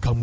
Come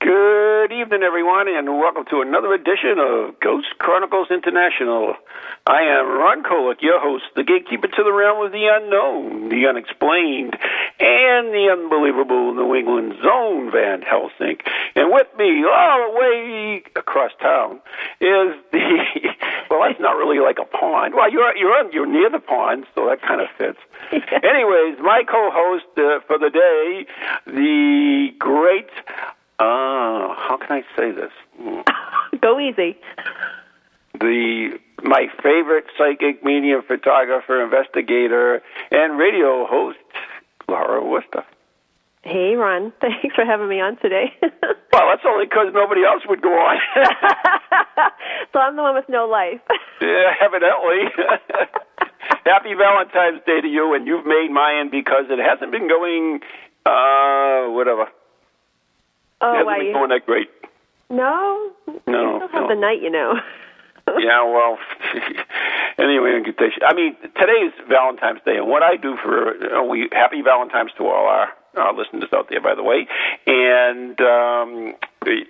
Good evening, everyone, and welcome to another edition of Ghost Chronicles International. I am Ron Kolek, your host, the gatekeeper to the realm of the unknown, the unexplained, and the unbelievable New England's own Van Helsing. And with me, all the way across town, is the well, it's not really like a pond. Well, you're near the pond, so that kind of fits. Anyways, my co-host for the day, the great. How can I say this? Go easy. My favorite psychic medium, photographer, investigator, and radio host, Laura Wooster. Hey, Ron. Thanks for having me on today. Well, that's only because nobody else would go on. So I'm the one with no life. Yeah, evidently. Happy Valentine's Day to you, and you've made mine because it hasn't been going, whatever. Oh, it hasn't been going that great. No? No. You still have the night, you know. Yeah, well, anyway, I mean, today is Valentine's Day, and what I do for, happy Valentine's to all our listeners out there, by the way, and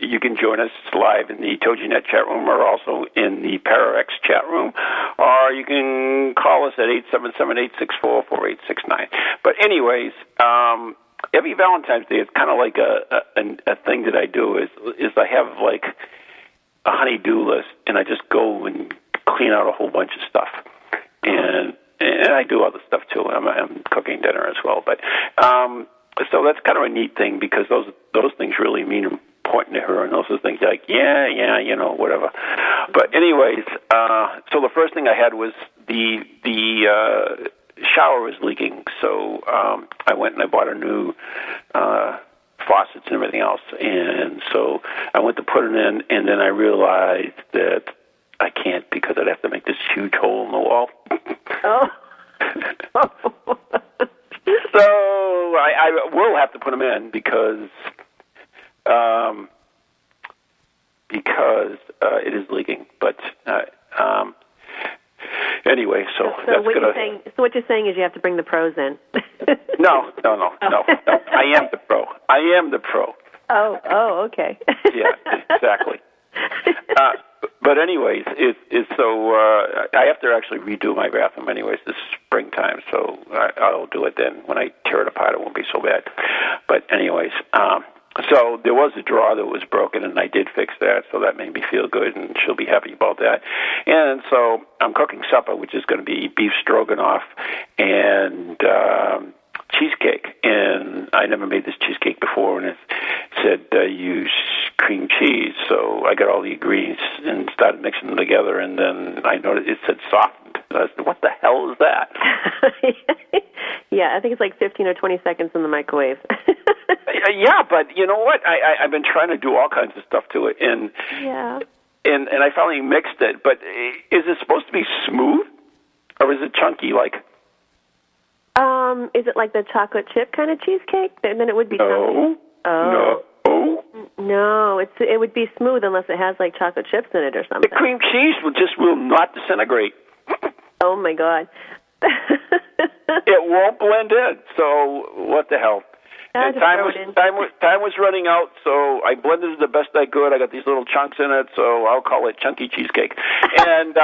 you can join us live in the TogiNet chat room or also in the Parax chat room, or you can call us at 877-864-4869. But anyways, every Valentine's Day, it's kind of like a thing that I do is I have like a honey-do list, and I just go and clean out a whole bunch of stuff, and I do other stuff too. I'm cooking dinner as well, but so that's kind of a neat thing because those things really mean important to her, and those are things like you know, whatever. But anyways, so the first thing I had was the shower was leaking, so I went and I bought a new faucets and everything else, and so I went to put it in, and then I realized that I can't because I'd have to make this huge hole in the wall. Oh. So I will have to put them in because it is leaking, but anyway, so that's what you're saying. So what you're saying is you have to bring the pros in. No. I am the pro. Oh, okay. Yeah, exactly. But anyways, it's so I have to actually redo my bathroom anyways this springtime, so I'll do it then. When I tear it apart, it won't be so bad. But anyways, so there was a drawer that was broken, and I did fix that, so that made me feel good, and she'll be happy about that. And so I'm cooking supper, which is going to be beef stroganoff and cheesecake. And I never made this cheesecake before, and it said use cream cheese. So I got all the ingredients and started mixing them together, and then I noticed it said softened. So I said, what the hell is that? Yeah, I think it's like 15 or 20 seconds in the microwave. Yeah, but you know what? I've been trying to do all kinds of stuff to it, and I finally mixed it. But is it supposed to be smooth, or is it chunky? Like, is it like the chocolate chip kind of cheesecake? And then it would be chunky. Oh. No, it would be smooth unless it has like chocolate chips in it or something. The cream cheese will not disintegrate. Oh my God! It won't blend in. So what the hell? And time was running out, so I blended it the best I could. I got these little chunks in it, so I'll call it chunky cheesecake. And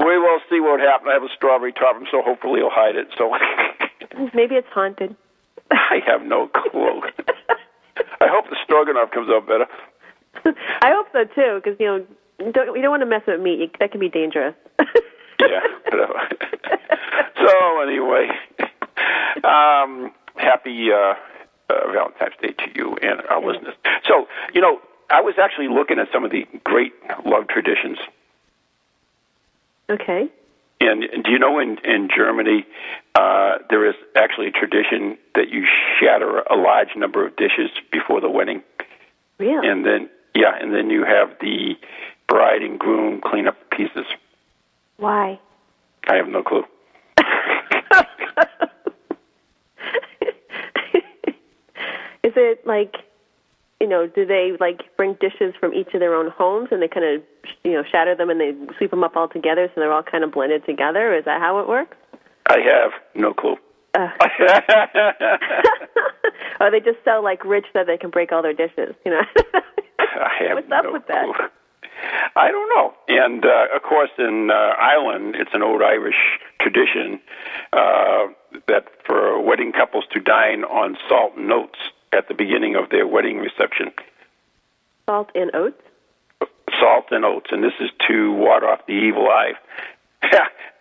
We will see what happens. I have a strawberry tarpon, so hopefully he'll hide it. So maybe it's haunted. I have no clue. I hope the stroganoff comes out better. I hope so, too, because, you know, you don't want to mess with meat. That can be dangerous. Yeah. So, anyway, happy Valentine's Day to you and our listeners. So, you know, I was actually looking at some of the great love traditions. Okay. And do you know in Germany, there is actually a tradition that you shatter a large number of dishes before the wedding? Really? And then, yeah, and then you have the bride and groom clean up the pieces. Why? I have no clue. Is it like, you know, do they like bring dishes from each of their own homes and they kind of, you know, shatter them and they sweep them up all together so they're all kind of blended together? Is that how it works? I have no clue. Or they just so like rich that they can break all their dishes, you know? I have what's up no with that? Clue. I don't know. And, of course, in Ireland, it's an old Irish tradition that for wedding couples to dine on salt and oats at the beginning of their wedding reception. Salt and oats? Salt and oats, and this is to ward off the evil eye.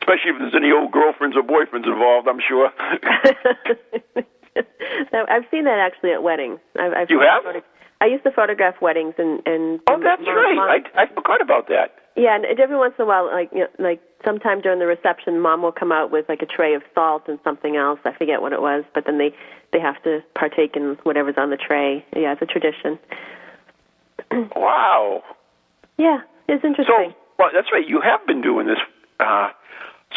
Especially if there's any old girlfriends or boyfriends involved, I'm sure. I've seen that actually at weddings. I've you have? I used to photograph weddings and oh, that's right. I forgot about that. Yeah, and every once in a while, like you know, like sometime during the reception, Mom will come out with like a tray of salt and something else. I forget what it was, but then they have to partake in whatever's on the tray. Yeah, it's a tradition. Wow. Yeah, it's interesting. So, well, that's right. You have been doing this.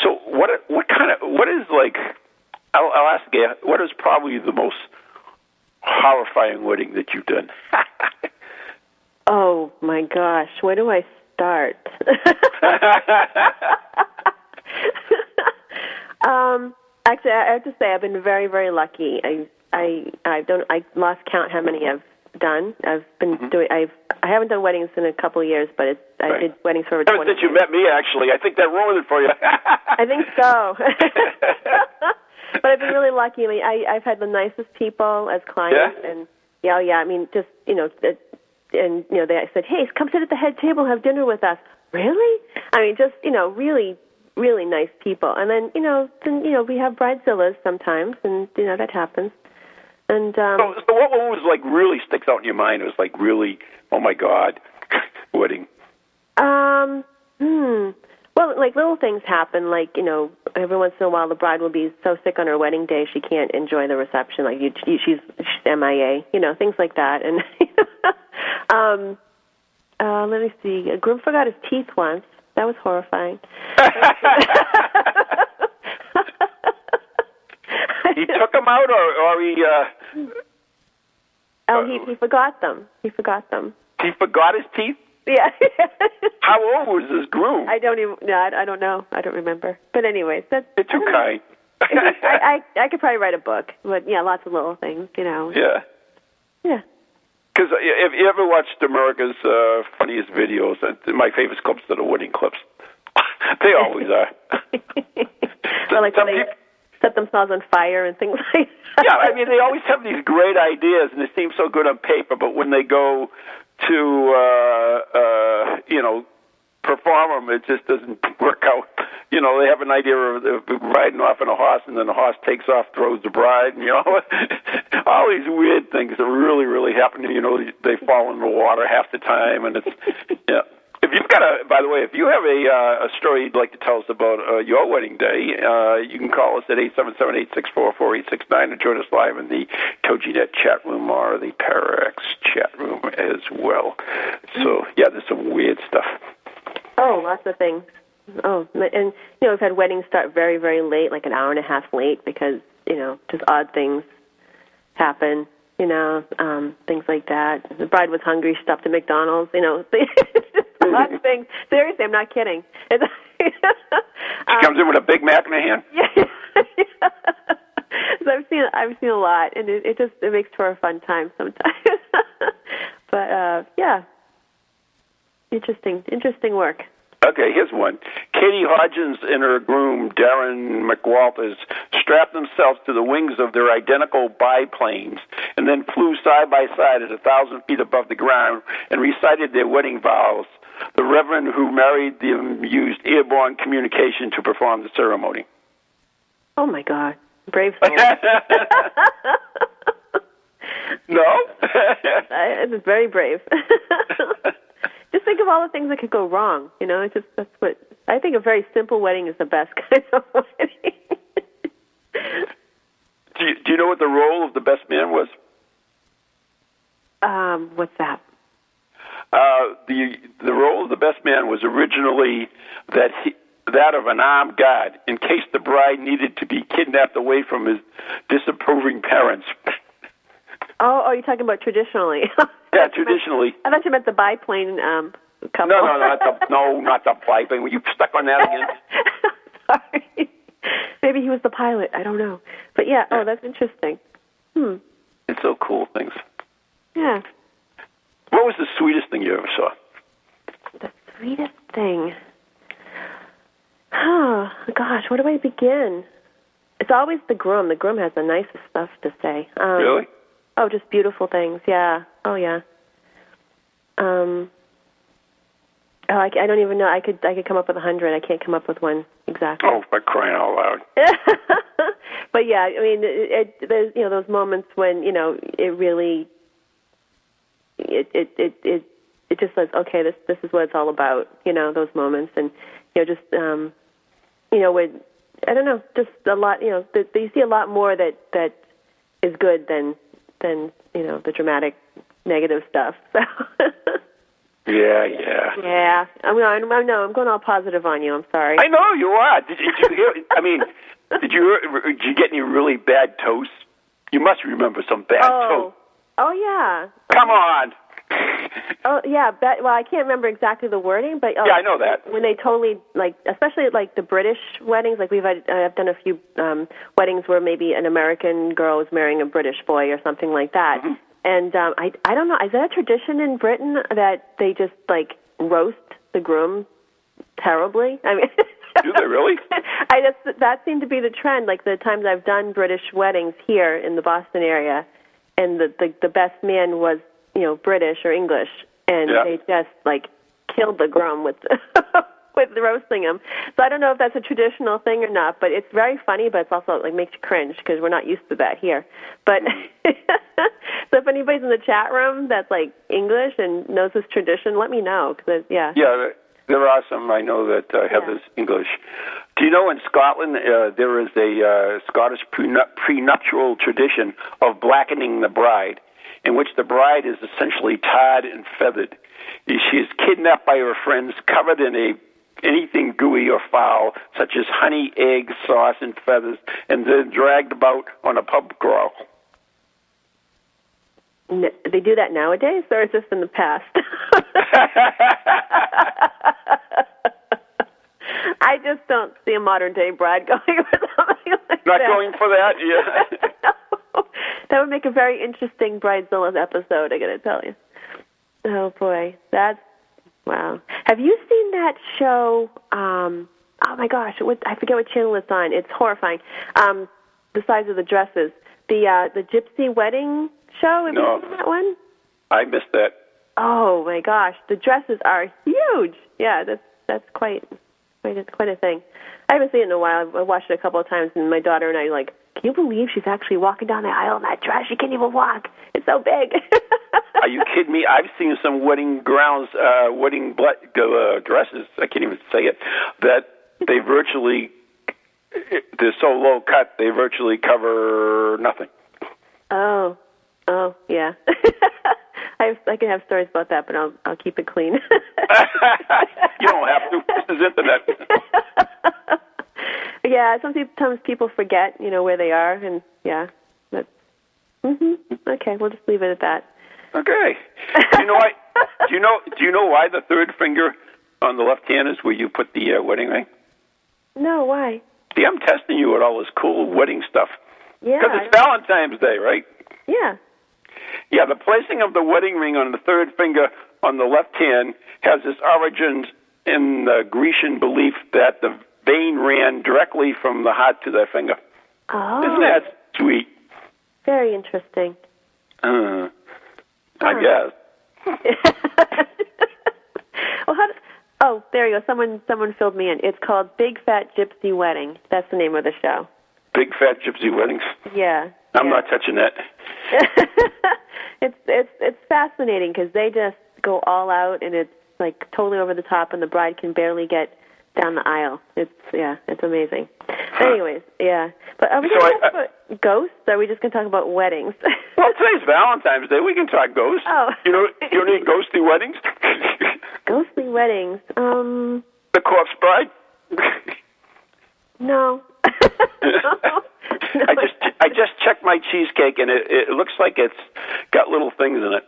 So, what is like? I'll ask you. What is probably the most horrifying wedding that you've done? Oh my gosh, where do I start? Actually, I have to say I've been very, very lucky. I lost count how many I've done. I've been doing. I haven't done weddings in a couple of years, but I did weddings for over 20 years. Since you met me, actually, I think that ruined it for you. I think so. But I've been really lucky. I mean, I've had the nicest people as clients, yeah. And yeah. I mean, just you know, and you know, they said, "Hey, come sit at the head table, have dinner with us." Really? I mean, just you know, really, really nice people. And then we have Bridezillas sometimes, and you know, that happens. And so what one was like really sticks out in your mind? It was like really, oh my God, wedding. Well, like little things happen, like, you know, every once in a while the bride will be so sick on her wedding day she can't enjoy the reception, like she's MIA, you know, things like that. And let me see, a groom forgot his teeth once. That was horrifying. He took them out, or he... he forgot them. He forgot his teeth? Yeah. How old was this groom? I don't know. I don't remember. But anyways, that's... You're too kind. I could probably write a book, but yeah, lots of little things, you know. Yeah. Yeah. Because if you ever watched America's Funniest Videos, my favorite clips are the wedding clips. They always are. Set themselves on fire and things like that. Yeah, I mean, they always have these great ideas, and they seem so good on paper, but when they go to, perform them, it just doesn't work out. You know, they have an idea of riding off on a horse, and then the horse takes off, throws the bride, and, you know, all these weird things that really, really happen. You know, they fall in the water half the time, and it's, yeah. If you've got by the way, if you have a story you'd like to tell us about your wedding day, you can call us at 877-864-4869 and join us live in the TogiNet chat room or the Parax chat room as well. So, yeah, there's some weird stuff. Oh, lots of things. Oh, and, you know, we've had weddings start very, very late, like an hour and a half late, because, you know, just odd things happen. You know, things like that. The bride was hungry, she stopped at McDonald's, you know. Lots of things. Seriously, I'm not kidding. She comes in with a Big Mac in her hand? Yeah. So I've seen a lot, and it just makes for a fun time sometimes. But, yeah, interesting work. Okay, here's one. Katie Hodgins and her groom, Darren McWalters, strapped themselves to the wings of their identical biplanes and then flew side by side at 1,000 feet above the ground and recited their wedding vows. The reverend who married them used airborne communication to perform the ceremony. Oh, my God. Brave soul. No? It's very brave. Just think of all the things that could go wrong, you know. It's just that's what I think. A very simple wedding is the best kind of wedding. Do you know what the role of the best man was? What's that? The role of the best man was originally that of an armed guard in case the bride needed to be kidnapped away from his disapproving parents. Oh, you're talking about traditionally. Yeah, traditionally. I thought you meant the biplane couple. No, not the biplane. Were you stuck on that again? Sorry. Maybe he was the pilot. I don't know. But, yeah, oh, that's interesting. Hmm. It's so cool, things. Yeah. What was the sweetest thing you ever saw? The sweetest thing? Oh, gosh, where do I begin? It's always the groom. The groom has the nicest stuff to say. Really? Oh, just beautiful things, yeah. Oh, yeah. I don't even know. I could come up with 100. I can't come up with one exactly. Oh, by crying out loud. But, yeah, I mean, there's, you know, those moments when, you know, it really, it just says, okay, this is what it's all about, you know, those moments. And, you know, just, you know, with, I don't know, just a lot, you know, you see a lot more that is good than you know, the dramatic negative stuff. So. Yeah. Yeah. I'm going all positive on you. I'm sorry. I know you are. Did you hear? I mean, did you get any really bad toasts? You must remember some bad toasts. Oh yeah. Come on. Oh yeah. Well, I can't remember exactly the wording, but yeah, I know that when they totally like, especially like the British weddings. Like I've done a few weddings where maybe an American girl is marrying a British boy or something like that. Mm-hmm. And I don't know. Is that a tradition in Britain that they just like roast the groom terribly? I mean, do they really? That seemed to be the trend. Like the times I've done British weddings here in the Boston area, and the best man was, you know, British or English, and they just like killed the groom with with roasting him. So I don't know if that's a traditional thing or not, but it's very funny. But it's also like makes you cringe because we're not used to that here. But so if anybody's in the chat room that's like English and knows this tradition, let me know. Cause yeah, there are some. I know that have this English. Do you know in Scotland there is a Scottish prenuptial tradition of blackening the bride, in which the bride is essentially tied and feathered. She is kidnapped by her friends, covered in anything gooey or foul, such as honey, eggs, sauce, and feathers, and then dragged about on a pub crawl. They do that nowadays, or is this in the past? I just don't see a modern-day bride going for something like that. Not going for that, yeah. No. That would make a very interesting Bridezillas episode, I got to tell you. Oh, boy. Wow. Have you seen that show? Oh, my gosh. I forget what channel it's on. It's horrifying. The size of the dresses. The Gypsy Wedding show. Have you seen that one? I missed that. Oh, my gosh. The dresses are huge. Yeah, that's quite a thing. I haven't seen it in a while. I've watched it a couple of times, and my daughter and I are like, can you believe she's actually walking down the aisle in that dress? She can't even walk. It's so big. Are you kidding me? I've seen some wedding dresses. I can't even say it. That they virtually, they're so low cut, they virtually cover nothing. Oh, yeah. I can have stories about that, but I'll keep it clean. You don't have to. This is internet. Yeah, sometimes people forget, you know, where they are, and yeah. Okay, we'll just leave it at that. Okay. Do you know why the third finger on the left hand is where you put the wedding ring? No, why? See, I'm testing you at all this cool wedding stuff. Yeah. Because it's Valentine's Day, right? Yeah. Yeah, the placing of the wedding ring on the third finger on the left hand has its origins in the Grecian belief that the vein ran directly from the heart to the finger. Oh. Isn't that sweet? Very interesting. I guess. Well, how do, oh, there you go. Someone filled me in. It's called Big Fat Gypsy Wedding. That's the name of the show. Big Fat Gypsy Weddings. Yeah. I'm not touching that. It's fascinating because they just go all out, and it's like totally over the top, and the bride can barely get down the aisle. It's amazing. Huh. Anyways, yeah. But are we going to talk about ghosts, or are we just going to talk about weddings? Well, today's Valentine's Day. We can talk ghosts. Oh. You need ghostly weddings? Ghostly weddings. The corpse bride? No. No. I just checked my cheesecake, and it looks like it's got little things in it.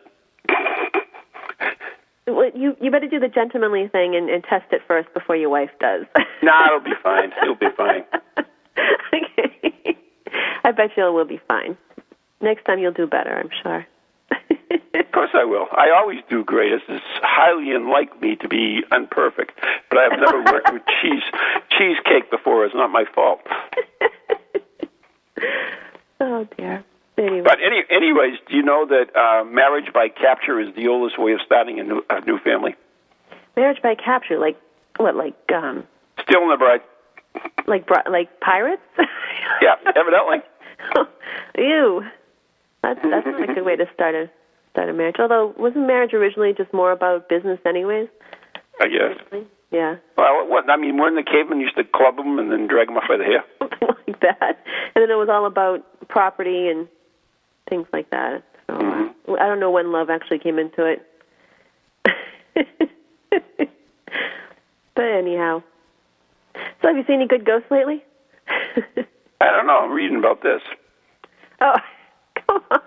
Well, you better do the gentlemanly thing and test it first before your wife does. Nah, it'll be fine. It'll be fine. Okay. I bet you will be fine. Next time you'll do better, I'm sure. Of course I will. I always do great. It's highly unlike me to be unperfect, but I have never worked with cheesecake before. It's not my fault. Oh, dear. Anyway. But anyways, do you know that marriage by capture is the oldest way of starting a new family? Marriage by capture, like what? Like stealing the bride. Like pirates. Yeah, evidently. Ew, that's not a good way to start a marriage. Although, wasn't marriage originally just more about business, anyways? I guess. Yeah. Well, when the cavemen used to club them and then drag them off by the hair, something like that, and then it was all about property and things like that. So, I don't know when love actually came into it. But anyhow. So have you seen any good ghosts lately? I don't know. I'm reading about this. Oh, come on.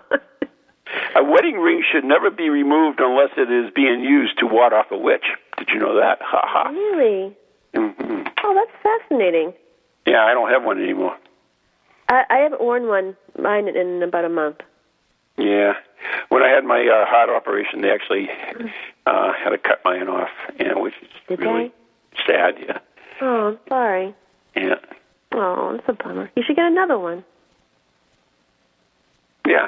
A wedding ring should never be removed unless it is being used to ward off a witch. Did you know that? Ha ha. Really? Mm-hmm. Oh, that's fascinating. Yeah, I don't have one anymore. I haven't worn one, mine, in about a month. Yeah. When I had my heart operation, they actually had to cut mine off, which is really sad, yeah. Oh, I'm sorry. Yeah. Oh, that's a bummer. You should get another one. Yeah.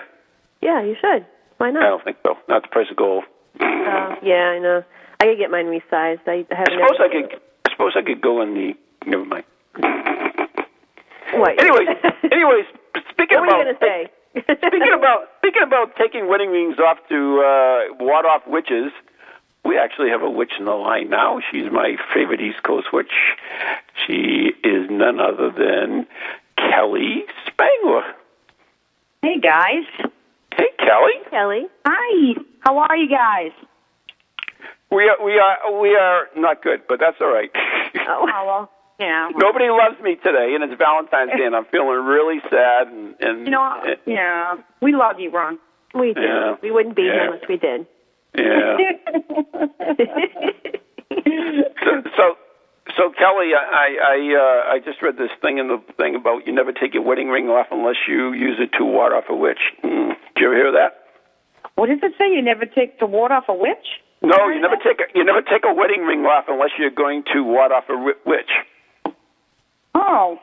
Yeah, you should. Why not? I don't think so. Not the price of gold. Yeah, I know. I could get mine resized. I suppose I could go in the... Never mind. What? Anyways, speaking about taking wedding rings off to ward off witches, we actually have a witch in the line now. She's my favorite East Coast witch. She is none other than Kelly Spangler. Hey, guys. Hey, Kelly. Hey, Kelly. Hi. How are you guys? We are not good, but that's all right. Oh, well. Yeah. Nobody loves me today, and it's Valentine's Day, and I'm feeling really sad. And you know, yeah, we love you, Ron. We do. Yeah. We wouldn't be here unless we did. Yeah. so Kelly, I just read this thing in the thing about you never take your wedding ring off unless you use it to ward off a witch. Did you ever hear that? What does it say? You never take the ward off a witch? No, you never take a wedding ring off unless you're going to ward off a witch. Oh,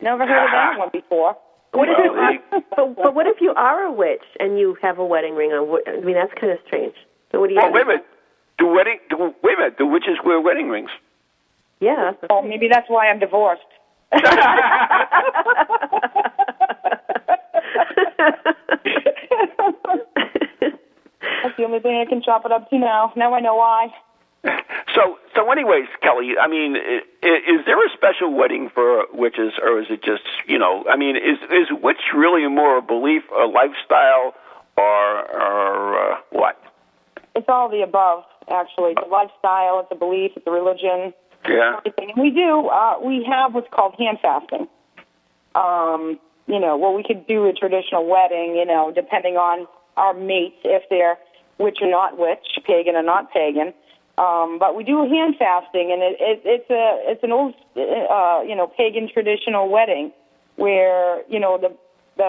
never heard of that one before. But what if you are a witch and you have a wedding ring on? I mean, that's kind of strange. So what do you? Oh, wait a minute. Do witches wear wedding rings? Yeah. Oh, maybe that's why I'm divorced. That's the only thing I can chop it up to now. Now I know why. So anyways, Kelly, I mean, is there a special wedding for witches, or is it just, you know, I mean, is witch really more a belief, a lifestyle, or what? It's all the above, actually. It's a lifestyle, it's a belief, it's a religion. Yeah. Everything. And we have what's called hand fasting. You know, well, we could do a traditional wedding, you know, depending on our mates, if they're witch or not witch, pagan or not pagan. But we do hand fasting, and it's an old pagan traditional wedding where, you know, the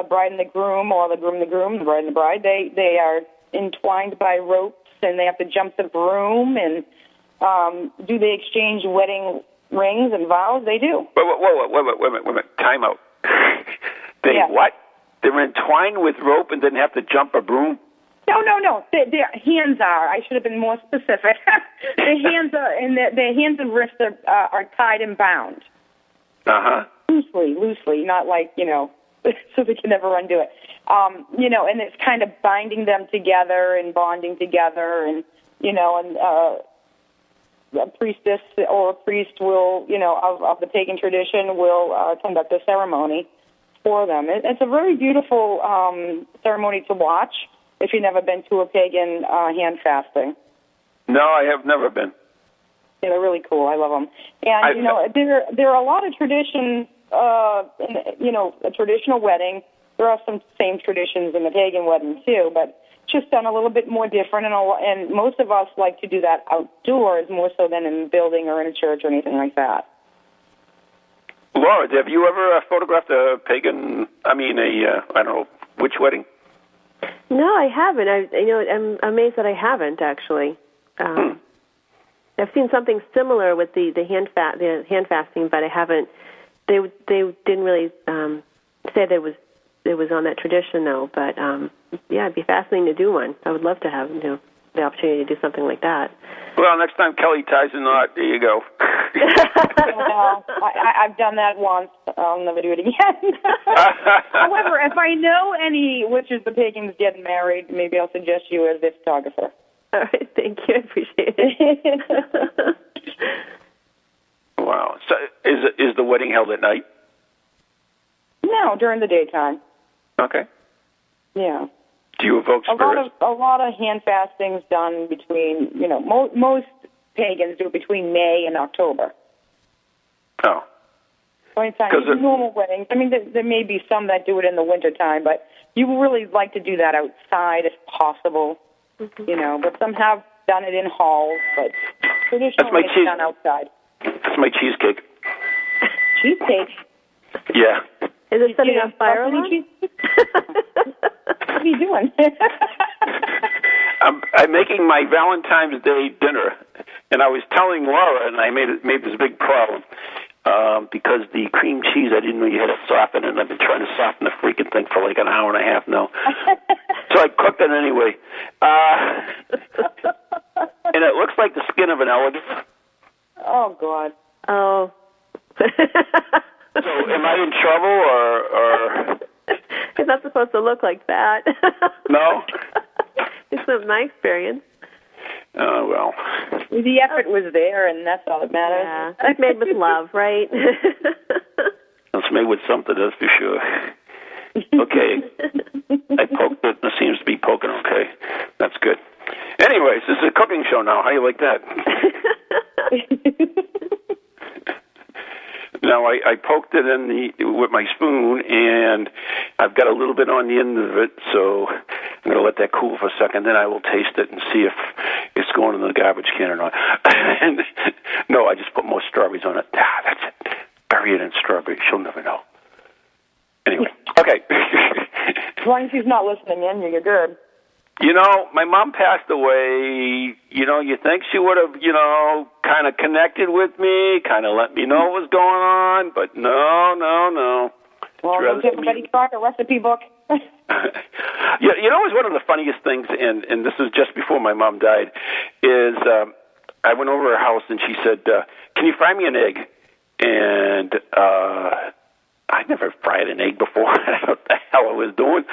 bride and the groom, or the groom and the groom, the bride and the bride, they are entwined by ropes, and they have to jump the broom, and Do they exchange wedding rings and vows? They do. Wait a minute. Time out. What? They're entwined with rope and then have to jump a broom? No. Their hands are. I should have been more specific. Their hands are, and their hands and wrists are tied and bound. Uh-huh. Loosely, not like, so they can never undo it. And it's kind of binding them together and bonding together, and, a priestess or a priest will, of the pagan tradition, will conduct a ceremony for them. It's a very beautiful ceremony to watch if you've never been to a pagan hand fasting. No, I have never been. Yeah, they're really cool. I love them. And, there are a lot of traditions, a traditional wedding. There are some same traditions in the pagan wedding, too, but just done a little bit more different, and most of us like to do that outdoors more so than in a building or in a church or anything like that. Laura, have you ever photographed a pagan, witch wedding? No, I haven't. I'm amazed that I haven't, actually. I've seen something similar with the hand fasting, but I haven't. They didn't really say that it was on that tradition, though. But it'd be fascinating to do one. I would love to have the opportunity to do something like that. Well, next time Kelly ties a knot, there you go. Well, I've done that once. I'll never do it again. However, if I know any witches, the pagans get married, maybe I'll suggest you as a photographer. All right, thank you. I appreciate it. Wow. So is the wedding held at night? No, during the daytime. Okay. Yeah. Do you evoke spirits? A lot of hand fastings done between, most pagans do it between May and October. Oh. Because normal weddings. I mean, there may be some that do it in the wintertime, but you really like to do that outside if possible. Mm-hmm. But some have done it in halls, but traditionally it's done outside. That's my cheesecake. Cheesecake? Yeah. Is it setting on fire alarm? What are you doing? I'm making my Valentine's Day dinner, and I was telling Laura, and I made this big problem, because the cream cheese, I didn't know you had to soften it, and I've been trying to soften the freaking thing for like an hour and a half now. So I cooked it anyway. And it looks like the skin of an elephant. Oh, God. Oh. So am I in trouble, or? It's not supposed to look like that. No? It's not my experience. Oh, well. The effort was there, and that's all that matters. Yeah. It's made with love, right? It's made with something, that's for sure. Okay. I poked it, and it seems to be poking okay. That's good. Anyways, this is a cooking show now. How do you like that? Now, I poked it with my spoon, and I've got a little bit on the end of it, so I'm going to let that cool for a second. Then I will taste it and see if it's going in the garbage can or not. And, no, I just put more strawberries on it. Ah, that's it. Bury it in strawberries. She'll never know. Anyway, okay. As long as she's not listening in, you're good. My mom passed away. You think she would have, kind of connected with me, kind of let me know what was going on, but no. Well, don't everybody start a recipe book? It was one of the funniest things, and this was just before my mom died, is I went over to her house, and she said, can you fry me an egg? And I never fried an egg before. I don't know what the hell I was doing.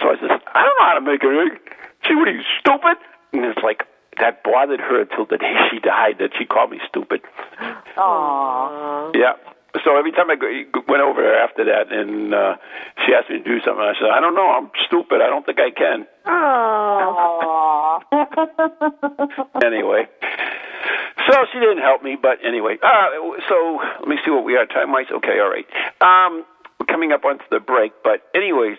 So I said, I don't know how to make an egg. She, what are you, stupid? And it's like, that bothered her until the day she died, that she called me stupid. Aww. Yeah. So every time I went over there after that, and she asked me to do something, I said, I don't know, I'm stupid. I don't think I can. Aww. Anyway. So she didn't help me, but anyway. So let me see what we are. Time-wise? Okay, all right. We're coming up onto the break, but anyways,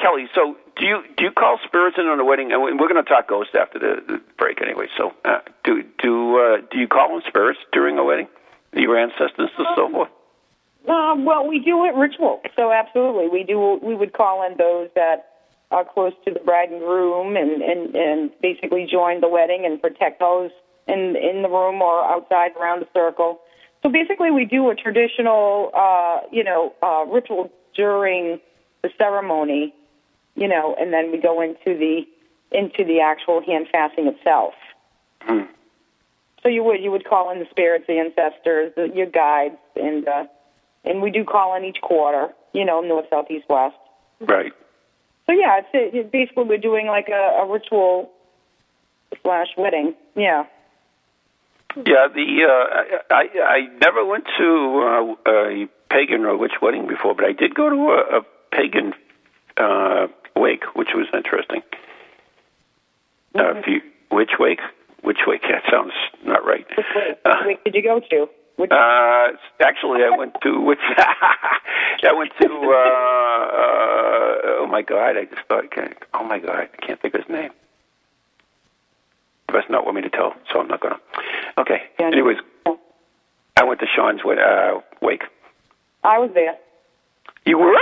Kelly, so do you call spirits in on a wedding? And we're going to talk ghosts after the break anyway. So do you call in spirits during a wedding? Your ancestors and so forth? Well, we do it ritual. So absolutely. We would call in those that are close to the bride and groom and basically join the wedding and protect those in the room or outside around the circle. So basically we do a traditional, ritual during the ceremony, and then we go into the actual hand fasting itself. Mm. So you would call in the spirits, the ancestors, your guides, and we do call in each quarter, north, south, east, west. Right. So yeah, it's basically we're doing like a ritual / wedding. Yeah. Yeah. I never went to a pagan or witch wedding before, but I did go to a pagan wake, which was interesting. Mm-hmm. Which wake? Which wake? That sounds not right. Which wake? Which did you go to? Actually, I went to which? I went to. Oh my God! I just thought. Oh my God! I can't think of his name. That's not what me to tell, so I'm not gonna. Okay. Yeah, anyways, no. I went to Sean's wake. I was there. You were?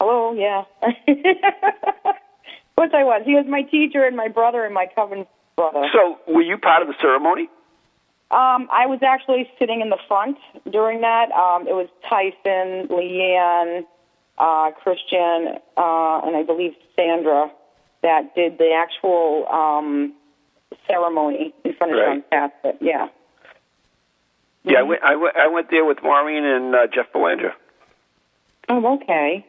Hello. Yeah. Of course I was. He was my teacher and my brother and my cousin brother. So were you part of the ceremony? I was actually sitting in the front during that. It was Tyson, Leanne, Christian, and I believe Sandra that did the actual ceremony in front of John Casket. Yeah. Yeah, I went there with Maureen and Jeff Belanger. Oh, okay.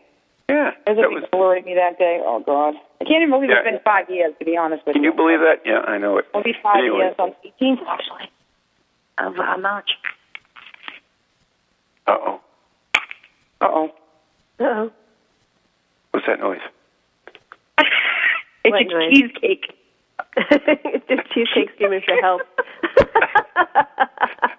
Yeah. It was glory to me that day. Oh, God. I can't even believe it's been 5 years, to be honest with you. Can you believe that? Yeah, I know it. It'll be five years on the 18th, actually, of March. Uh-oh. Uh-oh. Uh-oh. What's that noise? It's a cheesecake. It's a cheesecake screaming for help.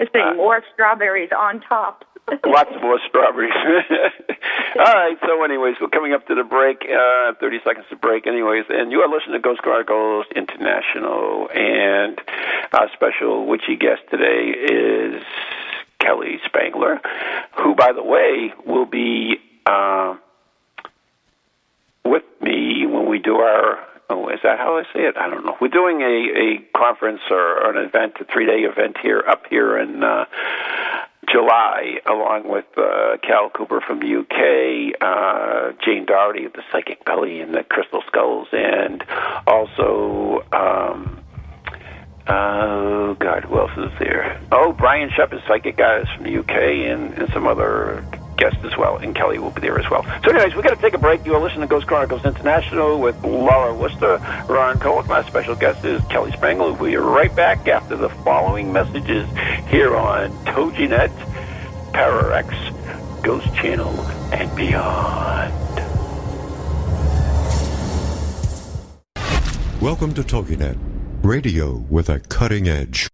It's like more strawberries on top. Lots more strawberries. All right, so anyways, we're coming up to the break, 30 seconds to break anyways, and you are listening to Ghost Chronicles International, and our special witchy guest today is Kelly Spangler, who, by the way, will be with me when we do our... Oh, is that how I say it? I don't know. We're doing a conference or an event, a 3-day event here in July, along with Cal Cooper from the UK, Jane Doherty of the Psychic Belly and the Crystal Skulls, and also, oh God, who else is there? Oh, Brian Shepherd, Psychic Guys from the UK, and some other guest as well, and Kelly will be there as well. So anyways, we've got to take a break. You're listening to Ghost Chronicles International with Laura Wooster, Ron Kolek. My special guest is Kelly Spangler. We'll be right back after the following messages here on TogiNet, Parax, Ghost Channel, and beyond. Welcome to TogiNet, radio with a cutting edge.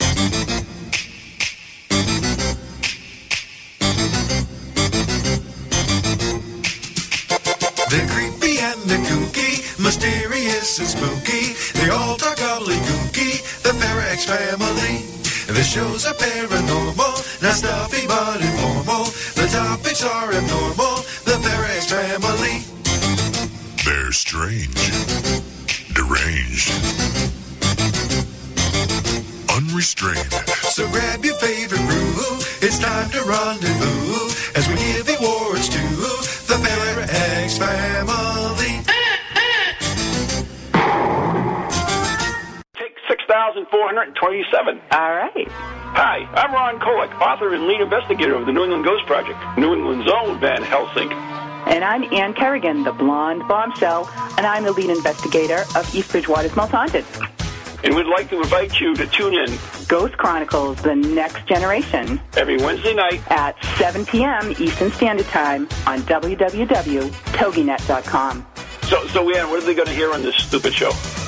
They're creepy and they're kooky, mysterious and spooky. They all talk gobbledygooky, the Parax family. The shows are paranormal, not stuffy but informal. The topics are abnormal, the Parax family. They're strange, deranged, unrestrained. So grab your favorite brew, it's time to rendezvous as we give awards to the Parax family. Take 6,427. All right. Hi, I'm Ron Kolek, author and lead investigator of the New England Ghost Project, New England's own Van Helsing. And I'm Ann Kerrigan, the blonde bombshell, and I'm the lead investigator of East Bridgewater's Most Haunted. And we'd like to invite you to tune in Ghost Chronicles: The Next Generation every Wednesday night at 7 p.m. Eastern Standard Time on www.toginet.com. So Ann, what are they going to hear on this stupid show?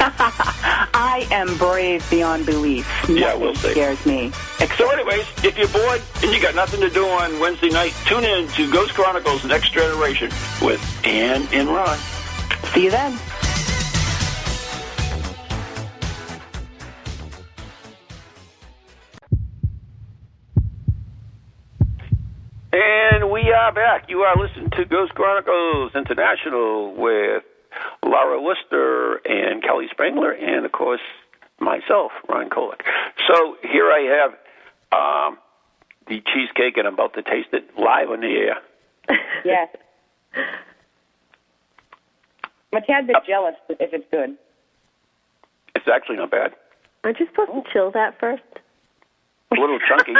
I am brave beyond belief. Yeah, we'll see. Scares me. So anyways, if you're bored and you got nothing to do on Wednesday night, tune in to Ghost Chronicles: Next Generation with Ann and Ron. See you then. We are back. You are listening to Ghost Chronicles International with Laura Wooster and Kelly Spangler and, of course, myself, Ron Kolek. So here I have the cheesecake, and I'm about to taste it live on the air. Yes. I'm a tad bit jealous if it's good. It's actually not bad. Aren't you supposed to chill that first? A little chunky.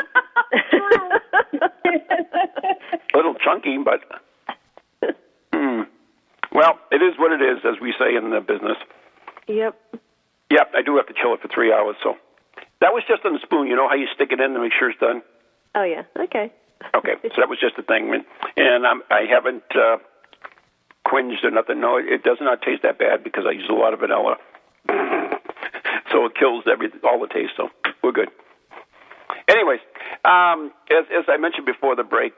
A little chunky, but... Well, it is what it is, as we say in the business. Yep, I do have to chill it for 3 hours, so... That was just on the spoon, you know, how you stick it in to make sure it's done? Oh, yeah, okay. Okay, so that was just a thing. And I haven't quinged or nothing. No, it does not taste that bad because I use a lot of vanilla. So it kills all the taste, so we're good. Anyways, as I mentioned before the break,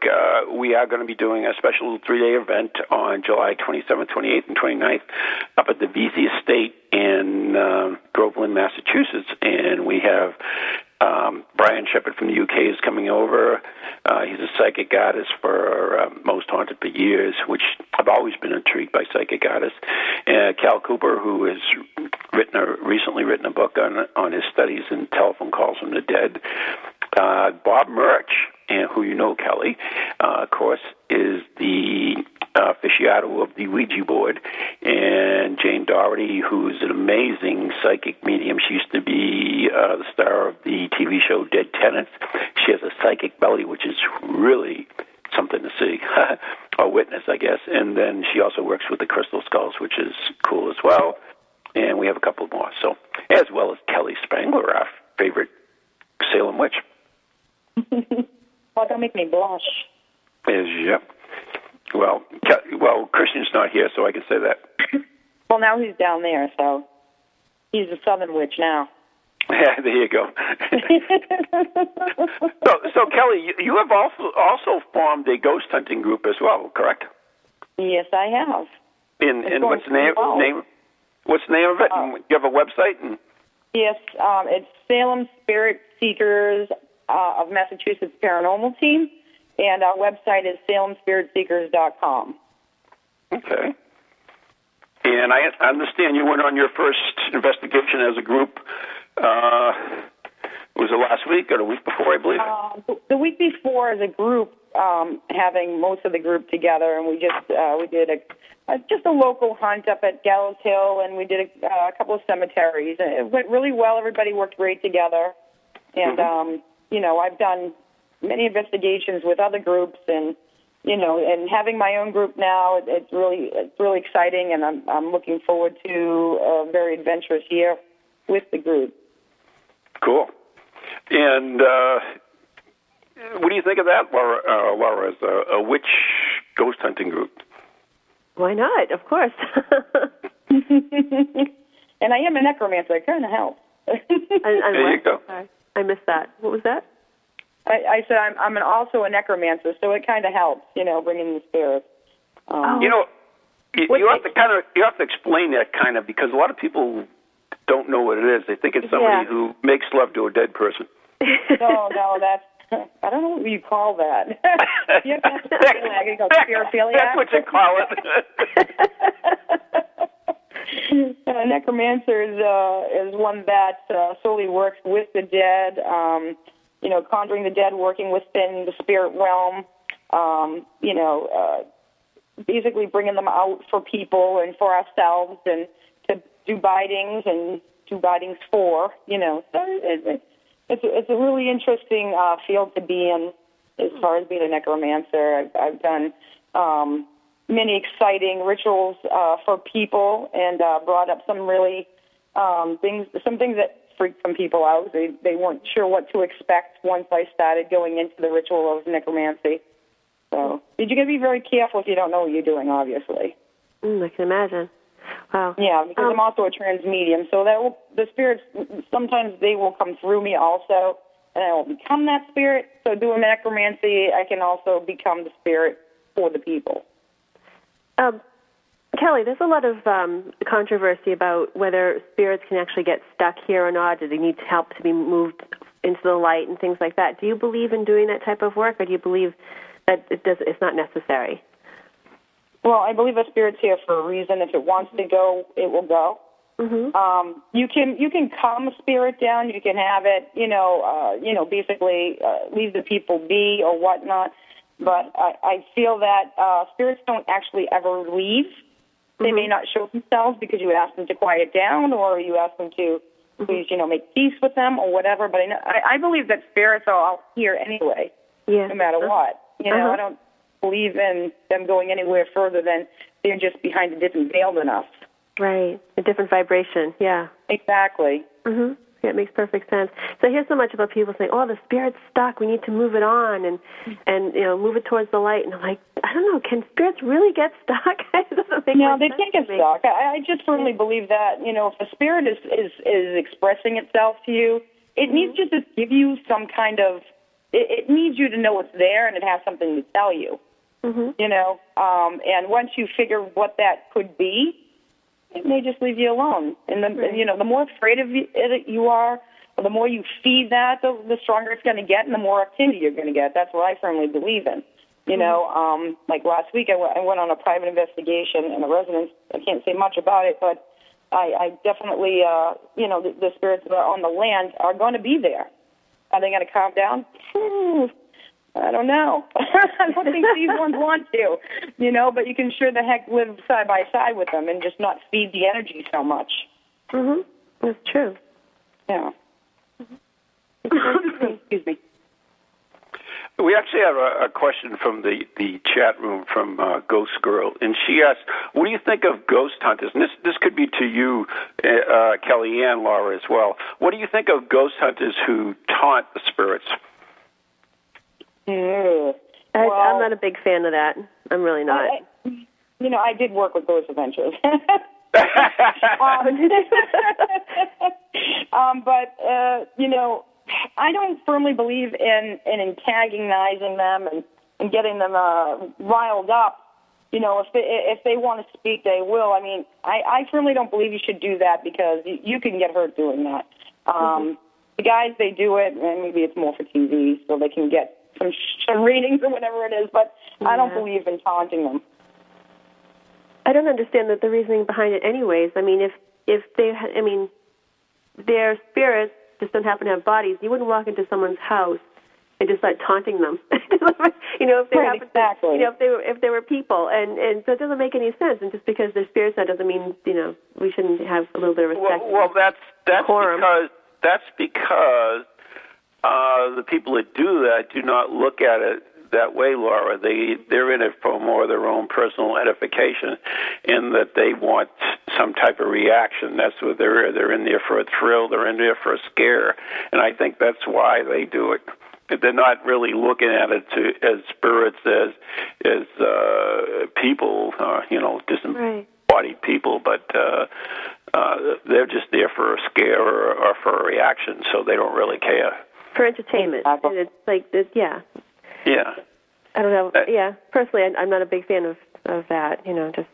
we are going to be doing a special 3-day event on July 27th, 28th, and 29th up at the VZ Estate in Groveland, Massachusetts. And we have Brian Shepherd from the UK is coming over. He's a psychic artist for Most Haunted for years, which I've always been intrigued by psychic artists. Cal Cooper, who has recently written a book on his studies in telephone calls from the dead. Bob Murch, who you know, Kelly, of course, is the aficionado of the Ouija board, and Jane Doherty, who's an amazing psychic medium. She used to be the star of the TV show Dead Tenants. She has a psychic belly, which is really something to see, or witness, I guess. And then she also works with the Crystal Skulls, which is cool as well. And we have a couple more, so as well as Kelly Spangler, our favorite Salem witch. Oh, don't make me blush. Yeah. Well, Christian's not here, so I can say that. Well, now he's down there, so he's a southern witch now. Yeah, there you go. So Kelly, you have also formed a ghost hunting group as well, correct? Yes, I have. And what's the name? What's the name of it? And you have a website? And... Yes, it's Salem Spirit Seekers of Massachusetts Paranormal Team, and our website is salemspiritseekers.com. Okay. And I understand you went on your first investigation as a group, was it last week or the week before, I believe? The week before as a group, having most of the group together, and we just we did a local hunt up at Gallows Hill, and we did a couple of cemeteries. And it went really well. Everybody worked great together. And, you know, I've done many investigations with other groups, and, you know, and having my own group now, it's really exciting, and I'm looking forward to a very adventurous year with the group. Cool. And what do you think of that, Laura, as a witch ghost hunting group? Why not? Of course. And I am a necromancer. I kind of help. There you go. Sorry. I missed that. What was that? I said I'm also a necromancer, so it kind of helps, you know, bringing the spirits. You know, you have to explain that kind of, because a lot of people don't know what it is. They think it's somebody who makes love to a dead person. No, that's. I don't know what you call that. You have to that's what you call it. Necromancer is one that solely works with the dead, you know, conjuring the dead, working within the spirit realm, you know, basically bringing them out for people and for ourselves and to do bitings for, you know. So It's a really interesting field to be in as far as being a necromancer. I've done many exciting rituals for people and brought up some really things that freaked some people out. They weren't sure what to expect once I started going into the ritual of necromancy. So you're going to be very careful if you don't know what you're doing, obviously. I can imagine. Wow. Yeah, because I'm also a trans medium, so the spirits, sometimes they will come through me also, and I will become that spirit. So doing necromancy, I can also become the spirit for the people. Kelly, there's a lot of controversy about whether spirits can actually get stuck here or not. Do they need help to be moved into the light and things like that. Do you believe in doing that type of work, or do you believe that it's not necessary? Well, I believe a spirit's here for a reason. If it wants to go, it will go. Mm-hmm. You can calm a spirit down. You can have it, leave the people be or whatnot. But I feel that spirits don't actually ever leave. They mm-hmm. may not show themselves because you would ask them to quiet down, or you ask them to mm-hmm. please, make peace with them or whatever. But I believe that spirits are all here anyway, yeah. no matter what. I don't believe in them going anywhere further than they're just behind a different veil than us. Right, a different vibration, yeah. Exactly. Mm-hmm. Yeah, it makes perfect sense. So I hear so much about people saying, oh, the spirit's stuck, we need to move it on and move it towards the light. And I'm like, I don't know, can spirits really get stuck? It doesn't make no, they can't get stuck. I just firmly believe that, if a spirit is expressing itself to you, it mm-hmm. needs just to give you some kind of, it needs you to know it's there and it has something to tell you, mm-hmm. And once you figure what that could be, it may just leave you alone. And, the more afraid of it you are, the more you feed that, the stronger it's going to get and the more activity you're going to get. That's what I firmly believe in. You mm-hmm. know, like last week I went on a private investigation in a residence. I can't say much about it, but I definitely, the spirits that are on the land are going to be there. Are they going to calm down? I don't know. I don't think these ones want to, but you can sure the heck live side by side with them and just not feed the energy so much. Mm-hmm. That's true. Yeah. Mm-hmm. Excuse me. We actually have a question from the chat room from Ghost Girl, and she asks, what do you think of ghost hunters? And this could be to you, Kelly and Laura as well. What do you think of ghost hunters who taunt the spirits? Mm. Well, I'm not a big fan of that. I'm really not. I did work with Ghost Adventures. But I don't firmly believe in antagonizing them and getting them riled up. If they want to speak, they will. I mean, I firmly don't believe you should do that because you can get hurt doing that. Mm-hmm. The guys, they do it, and maybe it's more for TV, so they can get some readings or whatever it is, but yeah. I don't believe in taunting them. I don't understand the reasoning behind it anyways. I mean, if their spirits just don't happen to have bodies, you wouldn't walk into someone's house and just start taunting them. If they right, exactly. If they were people, and so it doesn't make any sense. And just because they're spirits, that doesn't mean we shouldn't have a little bit of respect. Well, that's because. The people that do that do not look at it that way, Laura. They're in it for more their own personal edification, in that they want some type of reaction. That's what they're in. They're in there for a thrill. They're in there for a scare. And I think that's why they do it. They're not really looking at it as spirits, as people, disembodied right. people, but... they're just there for a scare or for a reaction, so they don't really care. For entertainment. And it's like, yeah. Yeah. I don't know. Yeah. Personally, I'm not a big fan of that, just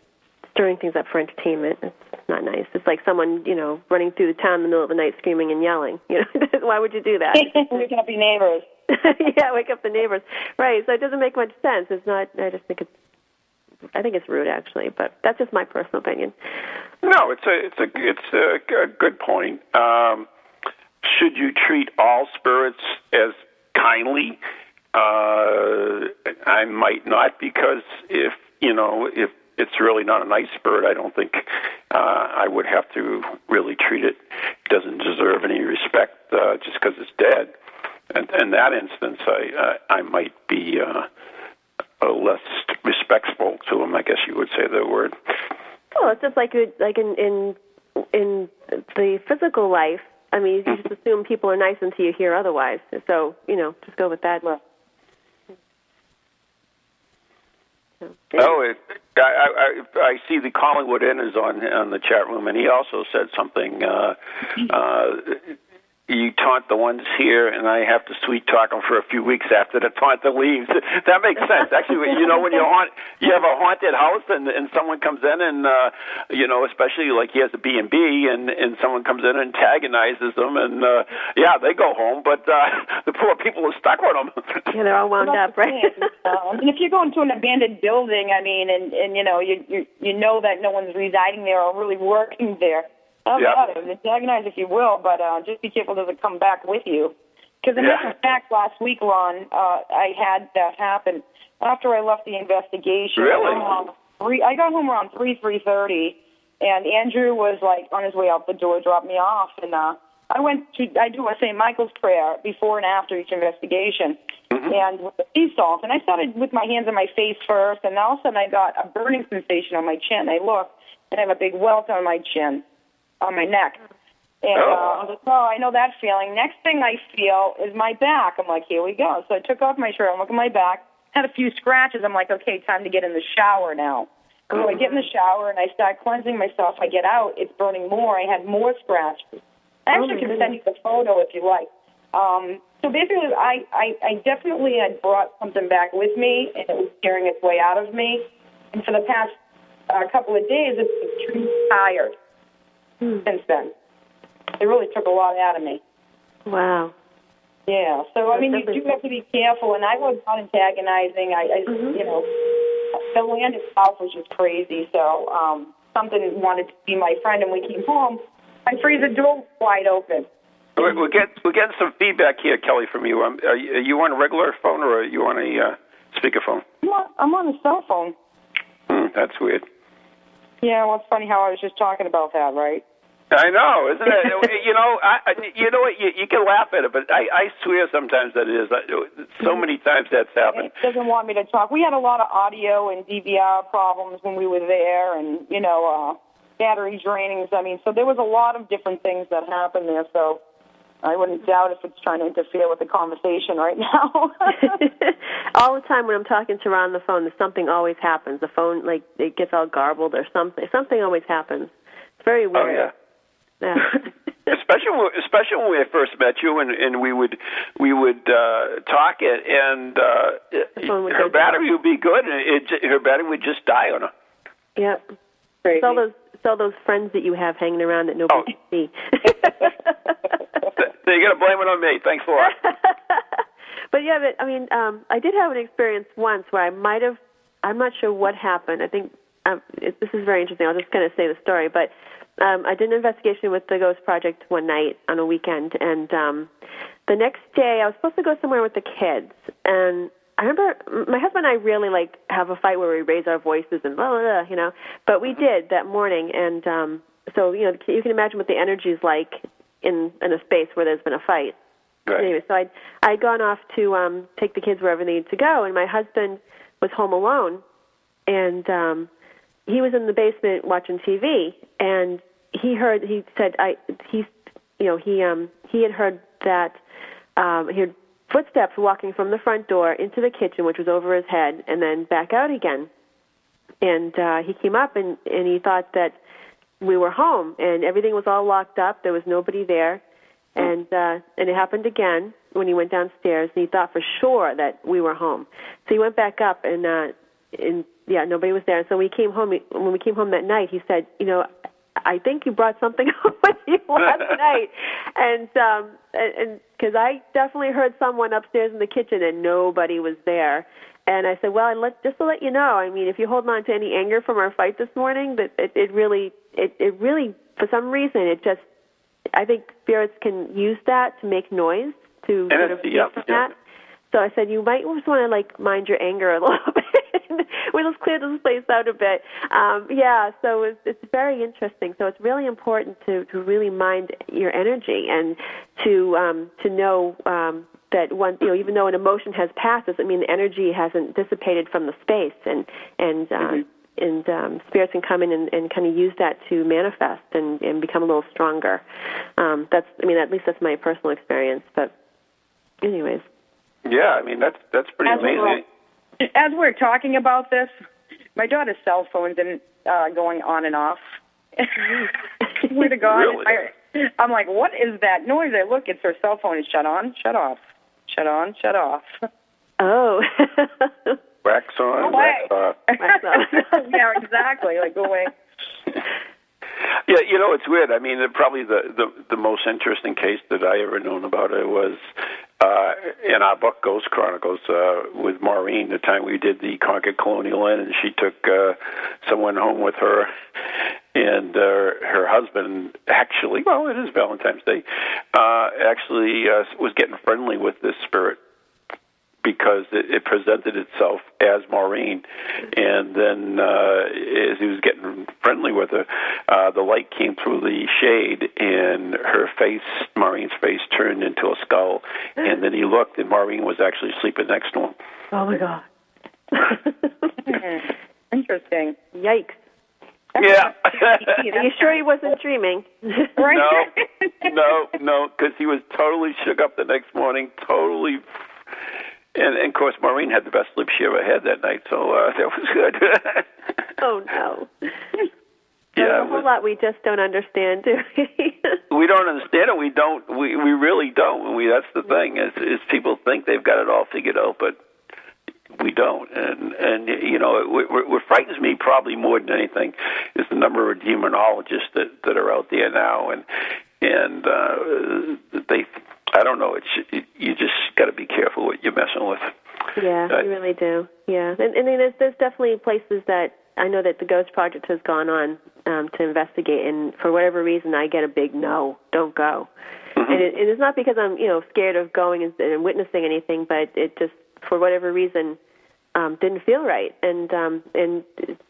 stirring things up for entertainment. It's not nice. It's like someone, running through the town in the middle of the night screaming and yelling. Why would you do that? Waking up your neighbors. Yeah, wake up the neighbors. Right, so it doesn't make much sense. It's not, I think it's rude, actually, but that's just my personal opinion. No, it's a good point. Should you treat all spirits as kindly? I might not, because if it's really not a nice spirit, I don't think I would have to really treat it. It doesn't deserve any respect just because it's dead. And in that instance, I might be less respectful to them, I guess you would say that word. Well, it's just like in the physical life. I mean, you just assume people are nice until you hear otherwise. So, just go with that. Right. So, yeah. Oh, I see the Collingwood Inn is on the chat room, and he also said something. you taunt the ones here, and I have to sweet talk them for a few weeks after the taunter leaves. That makes sense. Actually, you know, when you have a haunted house, and someone comes in and, you know, especially like he has a B&B, and someone comes in and antagonizes them, and, yeah, they go home, but the poor people are stuck with them. You know, they're wound up, right? And if you go into an abandoned building, I mean, and you know, you know that no one's residing there or really working there. Oh, God, it was antagonized if you will, but just be careful it doesn't come back with you. Because in fact, last week, Ron, I had that happen. After I left the investigation, really? I got home around 3:30, and Andrew was, like, on his way out the door, dropped me off, and I do a St. Michael's prayer before and after each investigation, and with the sea salt, and I started with my hands on my face first, and all of a sudden I got a burning sensation on my chin. I looked, and I have a big welt on my chin. On my neck. And I was like, oh, I know that feeling. Next thing I feel is my back. I'm like, here we go. So I took off my shirt. I'm looking at my back. Had a few scratches. I'm like, okay, time to get in the shower now. So I get in the shower, and I start cleansing myself. I get out. It's burning more. I had more scratches. I actually can send you the photo if you like. So basically, I definitely had brought something back with me, and it was tearing its way out of me. And for the past couple of days, it's been tired. Since then, it really took a lot out of me. Wow. Yeah. So I mean, you do have to be careful. And I was not antagonizing. I you know, the land itself was just crazy. So something wanted to be my friend, and we came home. My freezer door was wide open. We're getting some feedback here, Kelly, from you. Are you on a regular phone or are you on a speakerphone? I'm on a cell phone. That's weird. Yeah, well, it's funny how I was just talking about that, right? I know, isn't it? You know, you know what? You can laugh at it, but I swear sometimes that it is. So many times that's happened. It doesn't want me to talk. We had a lot of audio and DVR problems when we were there, and, you know, battery drainings. I mean, so there was a lot of different things that happened there, so I wouldn't doubt if it's trying to interfere with the conversation right now. All the time when I'm talking to Ron on the phone, there's something always happens. The phone, like, it gets all garbled or something. Something always happens. It's very weird. Oh, yeah. Especially when we first met you, and we would talk it, and her battery would be good, and her battery would just die on her. Yep. Crazy. It's all those friends that you have hanging around that nobody can see. So you're going to blame it on me. Thanks a lot. But, yeah, but, I mean, I did have an experience once where I'm not sure what happened. I think this is very interesting. I'll just kind of say the story. But I did an investigation with the Ghost Project one night on a weekend. And the next day I was supposed to go somewhere with the kids. And I remember my husband and I really, like, have a fight where we raise our voices and blah, blah, blah, you know. But we did that morning. And so, you know, you can imagine what the energy is like in a space where there's been a fight. Right. Anyway, so I'd gone off to take the kids wherever they needed to go, and my husband was home alone, and he was in the basement watching TV, and he had heard that he heard footsteps walking from the front door into the kitchen, which was over his head, and then back out again. And he came up, and he thought that we were home, and everything was all locked up. There was nobody there, and it happened again when he went downstairs, and he thought for sure that we were home. So he went back up, and nobody was there. So when we came home that night, he said, you know, I think you brought something home with you last night, and because I definitely heard someone upstairs in the kitchen, and nobody was there. And I said, well, just to let you know, I mean, if you hold on to any anger from our fight this morning, that it really, for some reason, I think spirits can use that to make noise, to sort of get from that. So I said, you might just want to, like, mind your anger a little bit. We'll just clear this place out a bit. So it's very interesting. So it's really important to really mind your energy and to know that one, you know, even though an emotion has passed, doesn't mean the energy hasn't dissipated from the space, and spirits can come in and kind of use that to manifest and become a little stronger. At least that's my personal experience. But, anyways. Yeah, I mean that's pretty amazing. As we're talking about this, my daughter's cell phone's been going on and off. Swear to God. Really? I'm like, what is that noise? I look, it's her cell phone. It's shut on, shut off, shut on, shut off. Oh. Wax on, wax off. Wax on. Yeah, exactly. Like, go away. Yeah, you know, it's weird. I mean, probably the most interesting case that I ever known about it was in our book, Ghost Chronicles, with Maureen, the time we did the Concord Colonial Inn, and she took someone home with her, and her husband actually, well, it is Valentine's Day, actually was getting friendly with this spirit, because it presented itself as Maureen. And then as he was getting friendly with her, the light came through the shade, and her face, Maureen's face, turned into a skull. And then he looked, and Maureen was actually sleeping next to him. Oh, my God. Interesting. Yikes. Yeah. Are you sure he wasn't dreaming? Right? No, because he was totally shook up the next morning, totally... And, of course, Maureen had the best sleep she ever had that night, so that was good. Oh, no. Yeah, a whole lot we just don't understand, do we? We don't understand it. We really don't. That's the thing. Is people think they've got it all figured out, but we don't. And you know, what frightens me probably more than anything is the number of demonologists that are out there now, and they... I don't know. You just got to be careful what you're messing with. Yeah, you really do. Yeah, and there's definitely places that I know that the Ghost Project has gone on to investigate, and for whatever reason, I get a big no, don't go. Mm-hmm. And it's not because I'm scared of going and witnessing anything, but it just for whatever reason didn't feel right. And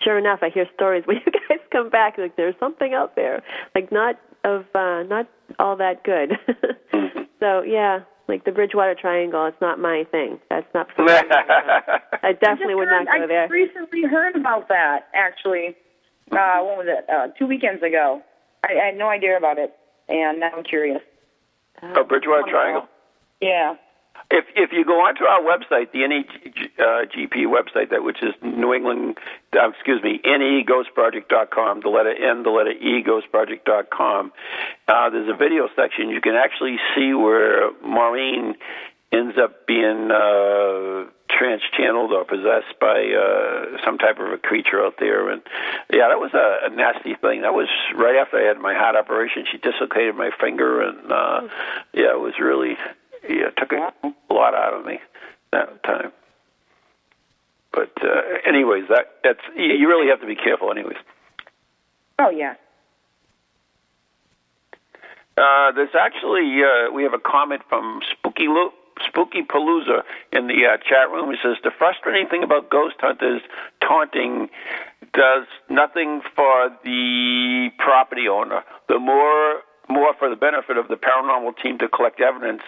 sure enough, I hear stories when you guys come back like there's something out there, like not all that good. Mm-hmm. So, yeah, like the Bridgewater Triangle, it's not my thing. That's not for me. I definitely would not go there. I recently heard about that, actually. When was it? 2 weekends ago. I had no idea about it, and now I'm curious. Oh, Bridgewater Triangle? Yeah. If you go onto our website, the NEGP website, which is NEGhostproject.com, the letter N, the letter E, ghostproject.com, there's a video section. You can actually see where Maureen ends up being trans-channeled or possessed by some type of a creature out there. And, yeah, that was a nasty thing. That was right after I had my heart operation. She dislocated my finger, and, yeah, it was really... Yeah, it took a lot out of me that time. But anyways, that's you really have to be careful anyways. Oh, yeah. There's actually, we have a comment from Spooky Palooza in the chat room. He says, the frustrating thing about ghost hunters taunting does nothing for the property owner. The more for the benefit of the paranormal team to collect evidence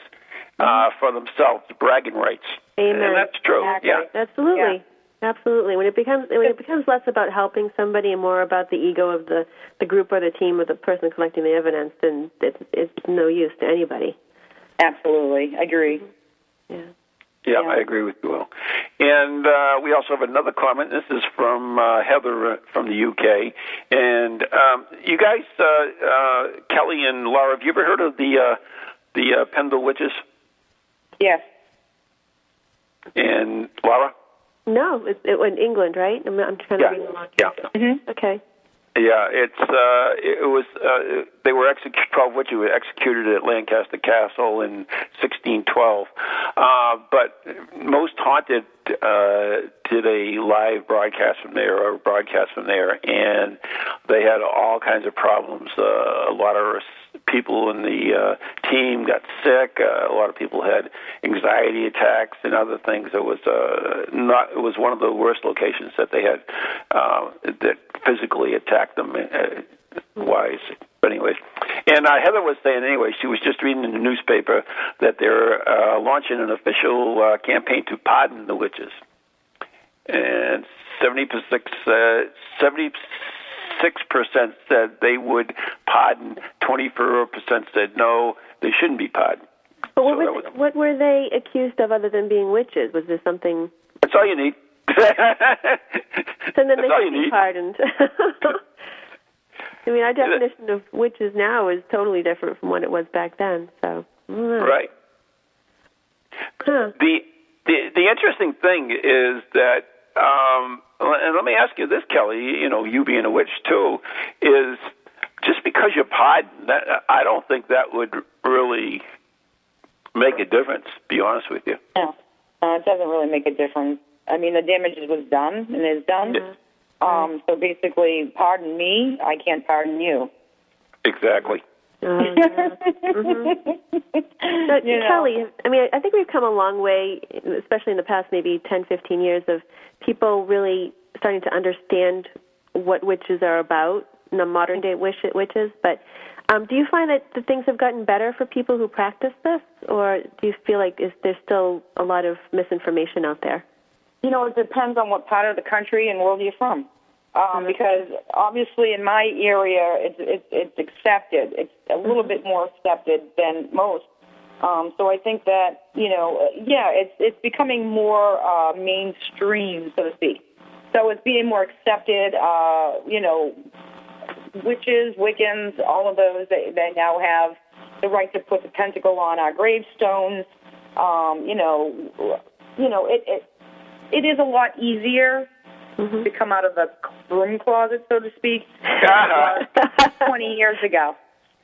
for themselves, bragging rights. Amen. And that's true. Exactly. Yeah, absolutely, yeah. Absolutely. When it becomes less about helping somebody and more about the ego of the group or the team or the person collecting the evidence, then it's no use to anybody. Absolutely, I agree. Yeah. Yeah, I agree with you all. And we also have another comment. This is from Heather from the UK. And you guys, Kelly and Laura, have you ever heard of the Pendle Witches? Yes. And Laura? No, it was in England, right? I'm trying to read along. Yeah. Mm-hmm. Okay. Yeah, they were 12 witches were executed at Lancaster Castle in 1612. But Most Haunted did a live broadcast from there, and they had all kinds of problems. A lot of people in the team got sick. A lot of people had anxiety attacks and other things. It was one of the worst locations that they had that physically attacked them wise. But anyways, and Heather was saying anyway, she was just reading in the newspaper that they're launching an official campaign to pardon the witches. And 76% said they would pardon, 24% said no, they shouldn't be pardoned. But what were they accused of other than being witches? Was there something? That's all you need. So then they should be pardoned. I mean, our definition of witches now is totally different from what it was back then. So right. Huh. The interesting thing is that, and let me ask you this, Kelly. You know, you being a witch too, is just because you're pardoned, I don't think that would really make a difference. Be honest with you. No, it doesn't really make a difference. I mean, the damage was done and is done. Yeah. So basically, pardon me, I can't pardon you. Exactly. But, you know. Kelly, I mean, I think we've come a long way, especially in the past maybe 10, 15 years, of people really starting to understand what witches are about, the modern-day witches. But do you find that the things have gotten better for people who practice this, or do you feel like there's still a lot of misinformation out there? You know, it depends on what part of the country and world you're from. Because obviously in my area, it's accepted. It's a little bit more accepted than most. So I think that, you know, yeah, it's becoming more mainstream, so to speak. So it's being more accepted, you know, witches, Wiccans, all of those, they now have the right to put the pentacle on our gravestones. It is a lot easier to come out of a broom closet, so to speak, 20 years ago,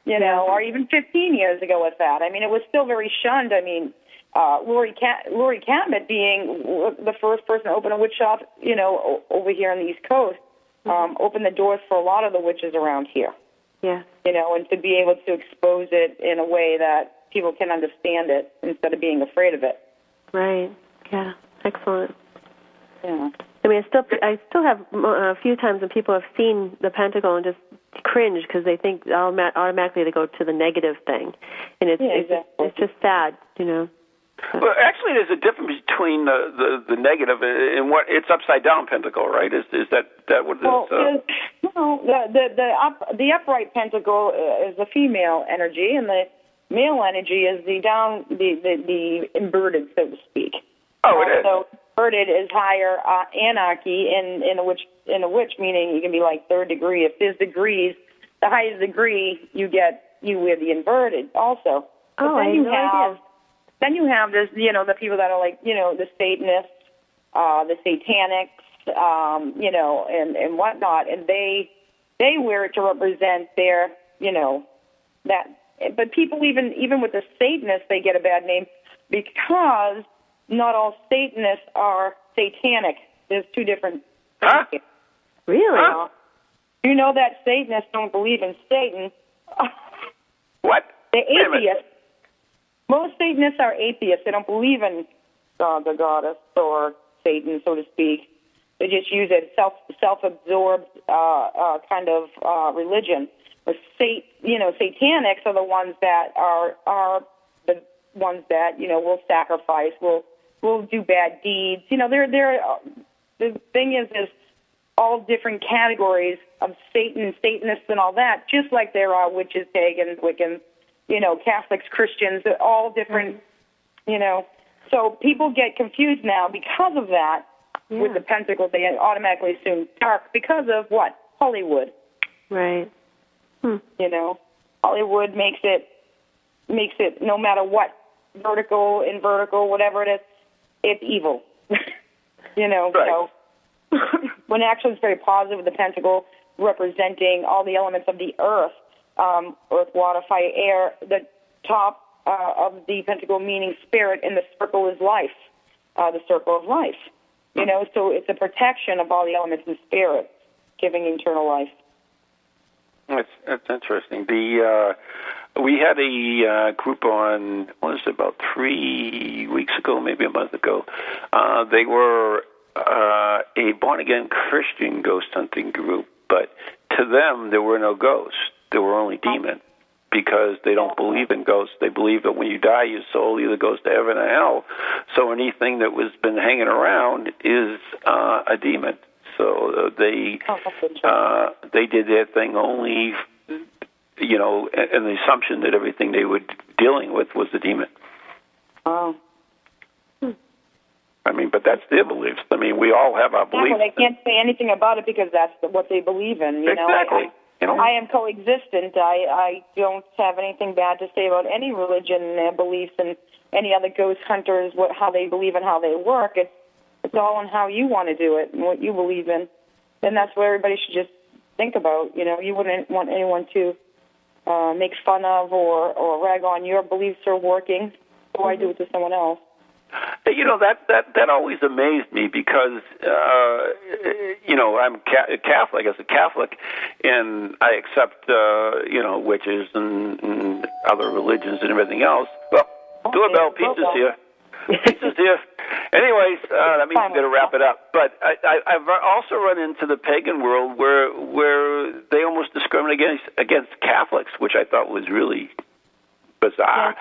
you know, or even 15 years ago at that. I mean, it was still very shunned. I mean, Lori Cabot being the first person to open a witch shop, you know, over here on the East Coast, opened the doors for a lot of the witches around here. Yeah. You know, and to be able to expose it in a way that people can understand it instead of being afraid of it. Right. Yeah. Excellent. Yeah. I mean, I still have a few times when people have seen the pentacle and just cringe because they think automatically they go to the negative thing, and it's just sad, you know. Well, actually, there's a difference between the negative and what it's upside down pentacle, right? Is that what? Well, the upright pentacle is the female energy, and the male energy is the inverted, so to speak. Oh, it is. So inverted is higher anarchy in a witch, meaning you can be like third degree. If there's degrees, the highest degree you wear the inverted also. But then you have this, you know, the people that are like, you know, the Satanists, the Satanics, you know, and whatnot, and they wear it to represent their, you know, that. But people even with the Satanists, they get a bad name because not all Satanists are satanic. There's two different things. Really? You know that Satanists don't believe in Satan. What? They're atheists. Most Satanists are atheists. They don't believe in God, the goddess, or Satan, so to speak. They just use a self-absorbed kind of religion. Satanics are the ones that are the ones that, you know, will sacrifice, will do bad deeds. You know, the thing is, there's all different categories of Satan, Satanists, and all that, just like there are witches, pagans, Wiccans, you know, Catholics, Christians, they're all different, you know. So people get confused now because of that with the pentacle. They automatically assume dark because of what? Hollywood. Right. Hmm. You know, Hollywood makes it, no matter what, vertical, invertical, whatever it is, it's evil. You know, right. So when actually it's very positive, the pentacle representing all the elements of the earth, earth, water, fire, air, the top of the pentacle meaning spirit, and the circle is life, the circle of life. You know, so it's a protection of all the elements in spirit, giving eternal life. That's interesting. We had a group on, about 3 weeks ago, maybe a month ago. They were a born-again Christian ghost hunting group, but to them there were no ghosts. There were only demons because they don't believe in ghosts. They believe that when you die, your soul either goes to heaven or hell. So anything that was been hanging around is a demon. So they did their thing only, you know, and the assumption that everything they were dealing with was the demon. Oh. I mean, but that's their beliefs. I mean, we all have our beliefs. Well, they can't say anything about it because that's what they believe in, you know. Exactly. I am coexistent. I don't have anything bad to say about any religion and beliefs and any other ghost hunters, how they believe and how they work. It's all on how you want to do it and what you believe in. And that's what everybody should just think about. You know, you wouldn't want anyone to make fun of or rag on your beliefs or working. So why do it to someone else? You know, that always amazed me because, you know, I'm Catholic, as a Catholic, and I accept, you know, witches and other religions and everything else. Well, doorbell pizza's here. Pizza's here. Anyways, that means I'm going to wrap it up. But I've also run into the pagan world where they almost discriminate against Catholics, which I thought was really bizarre.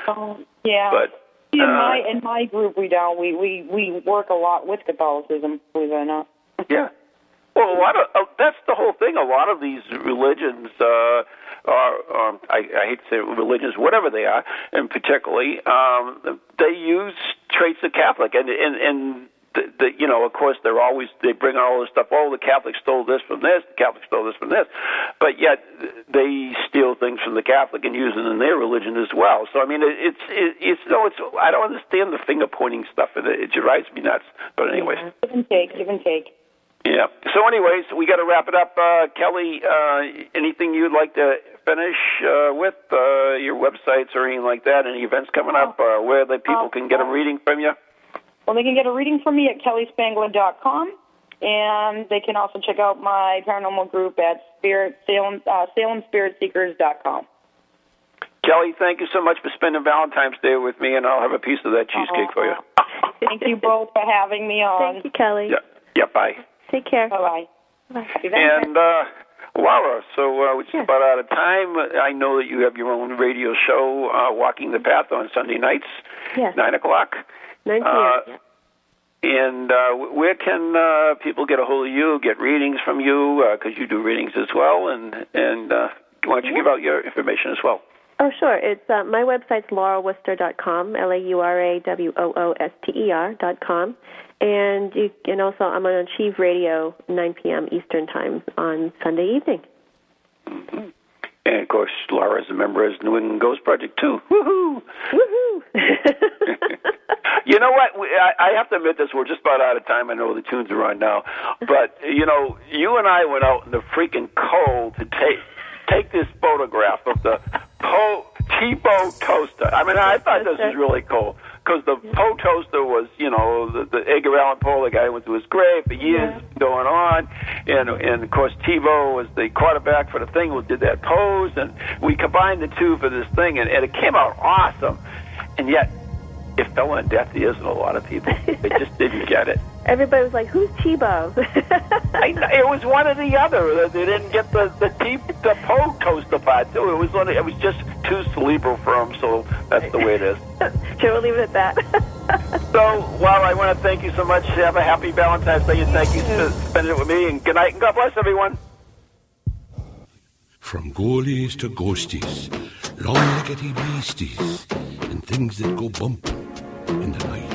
Yeah. But... In my group, we don't. We work a lot with Catholicism, believe it or not. Yeah. Well, that's the whole thing. A lot of these religions are I hate to say religions, whatever they are, and particularly they use traits of Catholic and. You know, of course, they bring all this stuff. Oh, the Catholics stole this from this. The Catholics stole this from this. But yet, they steal things from the Catholic and use it in their religion as well. So I mean, I don't understand the finger pointing stuff. It drives me nuts. But anyways, give and take. Yeah. So anyways, we got to wrap it up. Kelly, anything you'd like to finish with? Your websites or anything like that? Any events coming up? Where the people can get a reading from you? Well, they can get a reading from me at kellyspangler.com, and they can also check out my paranormal group at SalemSpiritSeekers.com. Kelly, thank you so much for spending Valentine's Day with me, and I'll have a piece of that cheesecake for you. Thank you both for having me on. Thank you, Kelly. Yeah, bye. Take care. Bye-bye. And, Laura, so we're just about out of time. I know that you have your own radio show, Walking the Path, on Sunday nights, 9 o'clock. 9 p.m. And where can people get a hold of you, get readings from you, because you do readings as well, and why don't you give out your information as well? Oh, sure. It's my website's laurawooster.com, laurawooster.com, and you can also, I'm on Achieve Radio, 9 p.m. Eastern Time on Sunday evening. Mm-hmm. And, of course, Laura is a member of New England Ghost Project, too. Woohoo! Woohoo! You know what? I have to admit this. We're just about out of time. I know the tunes are on now. But, you know, you and I went out in the freaking cold to take this photograph of the Poe Toaster. I mean, I thought this was really cool because the Poe Toaster was, you know, the Edgar Allan Poe, the guy who went to his grave for years going on. And of course, Tebow was the quarterback for the thing who did that pose. And we combined the two for this thing, and it came out awesome. And yet, it fell on deaf ears in a lot of people. They just didn't get it. Everybody was like, who's Tebow? It was one or the other. They didn't get the Poe Toaster part, too. It was just too cerebral for them, so that's the way it is. Sure, we'll leave it at that. So, Laura, I want to thank you so much. Have a happy Valentine's Day, and thank you for spending it with me. And good night, and God bless everyone. From ghoulies to ghosties, long-leggedy beasties, and things that go bump in the night.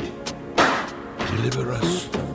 Deliver us